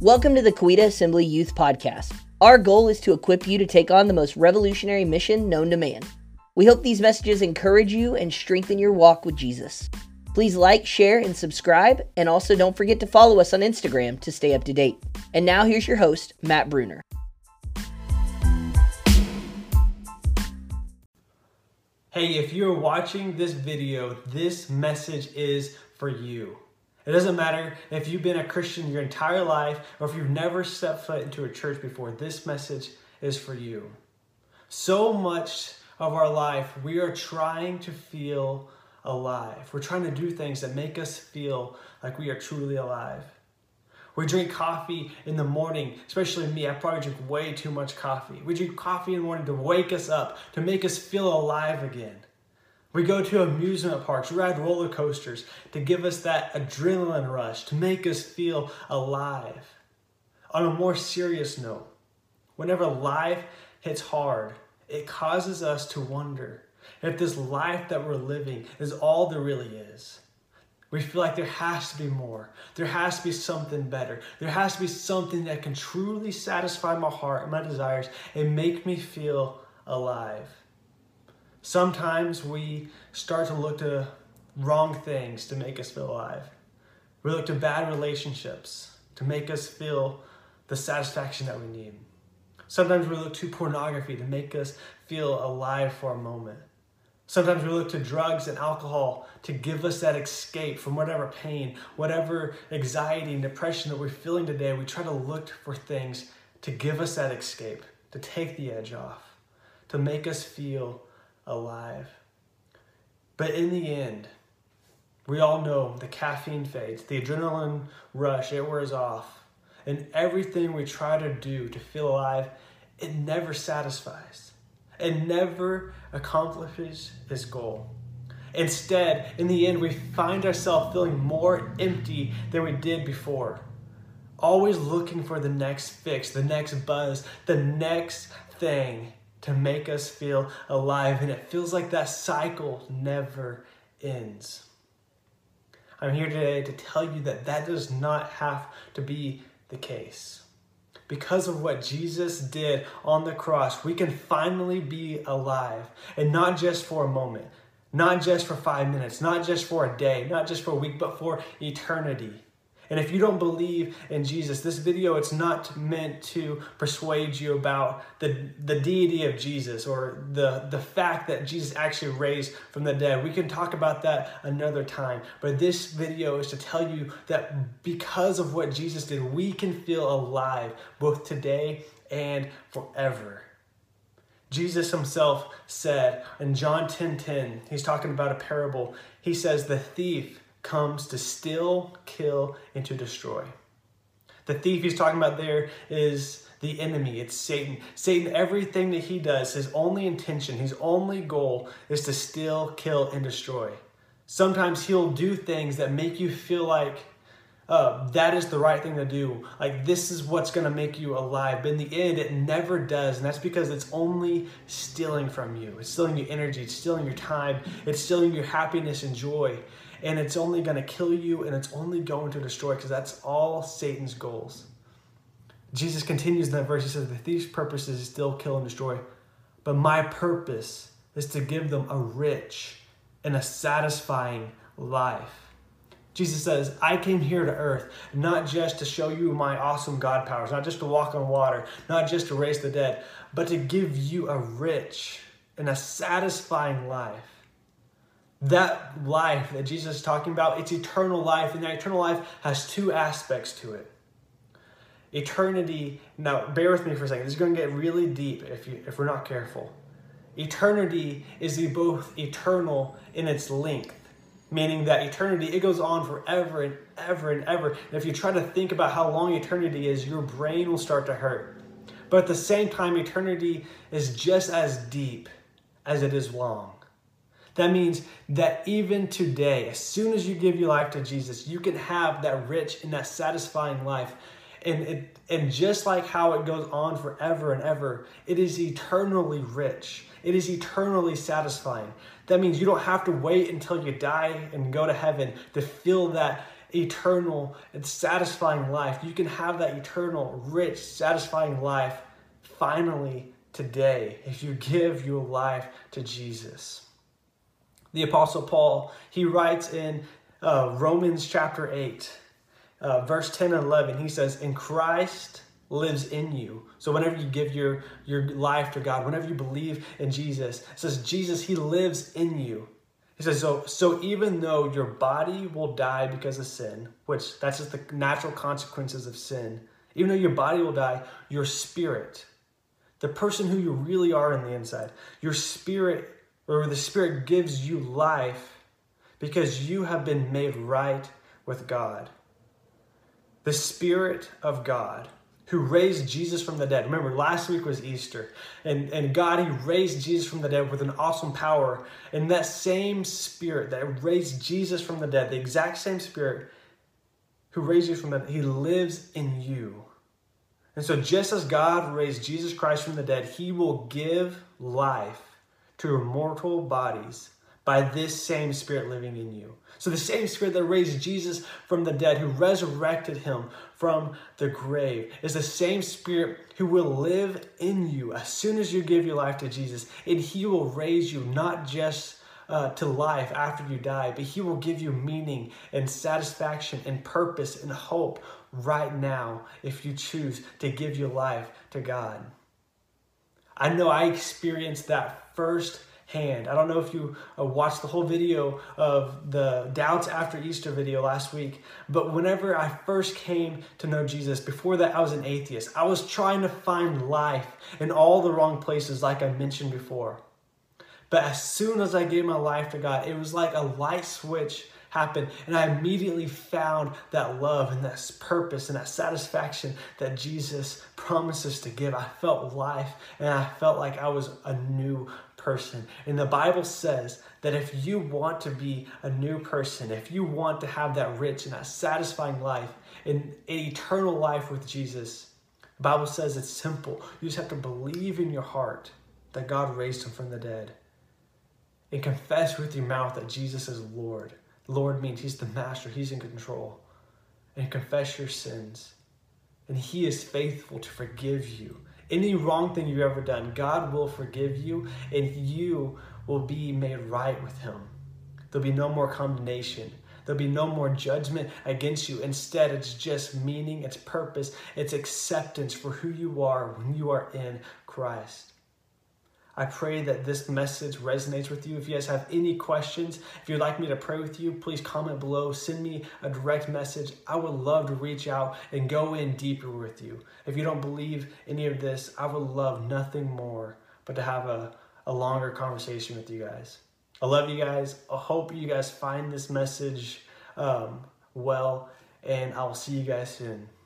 Welcome to the Coeta Assembly Youth Podcast. Our goal is to equip you to take on the most revolutionary mission known to man. We hope these messages encourage you and strengthen your walk with Jesus. Please like, share, and subscribe, and also don't forget to follow us on Instagram to stay up to date. And now here's your host, Matt Bruner. Hey, if you're watching this video, this message is for you. It doesn't matter if you've been a Christian your entire life or if you've never stepped foot into a church before, this message is for you. So much of our life, we are trying to feel alive. We're trying to do things that make us feel like we are truly alive. We drink coffee in the morning, especially me. I probably drink way too much coffee. We drink coffee in the morning to wake us up, to make us feel alive again. We go to amusement parks, ride roller coasters to give us that adrenaline rush, to make us feel alive. On a more serious note, whenever life hits hard, it causes us to wonder if this life that we're living is all there really is. We feel like there has to be more. There has to be something better. There has to be something that can truly satisfy my heart and my desires and make me feel alive. Sometimes we start to look to wrong things to make us feel alive. We look to bad relationships to make us feel the satisfaction that we need. Sometimes we look to pornography to make us feel alive for a moment. Sometimes we look to drugs and alcohol to give us that escape from whatever pain, whatever anxiety and depression that we're feeling today. We try to look for things to give us that escape, to take the edge off, to make us feel alive. But in the end, we all know the caffeine fades, the adrenaline rush, it wears off, and everything we try to do to feel alive, it never satisfies. It never accomplishes its goal. Instead, in the end, we find ourselves feeling more empty than we did before, always looking for the next fix, the next buzz, the next thing to make us feel alive, and it feels like that cycle never ends. I'm here today to tell you that that does not have to be the case. Because of what Jesus did on the cross, we can finally be alive, and not just for a moment, not just for 5 minutes, not just for a day, not just for a week, but for eternity. And if you don't believe in Jesus, this video, it's not meant to persuade you about the deity of Jesus or the fact that Jesus actually raised from the dead. We can talk about that another time. But this video is to tell you that because of what Jesus did, we can feel alive both today and forever. Jesus himself said in John 10:10, he's talking about a parable. He says, the thief comes to steal, kill, and to destroy. The thief he's talking about there is the enemy. It's Satan. Satan, everything that he does, his only intention, his only goal is to steal, kill, and destroy. Sometimes he'll do things that make you feel like that is the right thing to do. Like this is what's going to make you alive. But in the end, it never does. And that's because it's only stealing from you. It's stealing your energy. It's stealing your time. It's stealing your happiness and joy. And it's only going to kill you, and it's only going to destroy, because that's all Satan's goals. Jesus continues in that verse. He says, the thief's purpose is to steal, kill, and destroy. But my purpose is to give them a rich and a satisfying life. Jesus says, I came here to earth, not just to show you my awesome God powers, not just to walk on water, not just to raise the dead, but to give you a rich and a satisfying life. That life that Jesus is talking about, it's eternal life, and that eternal life has two aspects to it. Eternity, now bear with me for a second, this is going to get really deep if we're not careful. Eternity is both eternal in its length, meaning that eternity, it goes on forever and ever and ever. And if you try to think about how long eternity is, your brain will start to hurt. But at the same time, eternity is just as deep as it is long. That means that even today, as soon as you give your life to Jesus, you can have that rich and that satisfying life. And just like how it goes on forever and ever, it is eternally rich. It is eternally satisfying. That means you don't have to wait until you die and go to heaven to feel that eternal and satisfying life. You can have that eternal, rich, satisfying life finally today if you give your life to Jesus. The Apostle Paul, he writes in Romans chapter 8, verse 10 and 11, he says, "In Christ lives in you." So whenever you give your life to God, whenever you believe in Jesus, it says Jesus, he lives in you. He says, so even though your body will die because of sin, which that's just the natural consequences of sin, even though your body will die, your spirit, the person who you really are on the inside, your spirit, or the spirit gives you life because you have been made right with God. The Spirit of God who raised Jesus from the dead. Remember, last week was Easter, and God, he raised Jesus from the dead with an awesome power. And that same Spirit that raised Jesus from the dead, the exact same Spirit who raised you from the dead, he lives in you. And so just as God raised Jesus Christ from the dead, he will give life to your mortal bodies by this same Spirit living in you. So the same Spirit that raised Jesus from the dead, who resurrected him from the grave, is the same Spirit who will live in you as soon as you give your life to Jesus. And he will raise you not just to life after you die, but he will give you meaning and satisfaction and purpose and hope right now if you choose to give your life to God. I know I experienced that firsthand. I don't know if you watched the whole video of the Doubts After Easter video last week, but whenever I first came to know Jesus, before that I was an atheist. I was trying to find life in all the wrong places like I mentioned before. But as soon as I gave my life to God, it was like a light switch happened and I immediately found that love and that purpose and that satisfaction that Jesus promises to give. I felt life and I felt like I was a new person. And the Bible says that if you want to be a new person, if you want to have that rich and that satisfying life and eternal life with Jesus, the Bible says it's simple. You just have to believe in your heart that God raised him from the dead and confess with your mouth that Jesus is Lord. Lord means he's the master, he's in control. And confess your sins. And he is faithful to forgive you. Any wrong thing you've ever done, God will forgive you and you will be made right with him. There'll be no more condemnation. There'll be no more judgment against you. Instead, it's just meaning, it's purpose, it's acceptance for who you are when you are in Christ. I pray that this message resonates with you. If you guys have any questions, if you'd like me to pray with you, please comment below. Send me a direct message. I would love to reach out and go in deeper with you. If you don't believe any of this, I would love nothing more but to have a longer conversation with you guys. I love you guys. I hope you guys find this message well, and I will see you guys soon.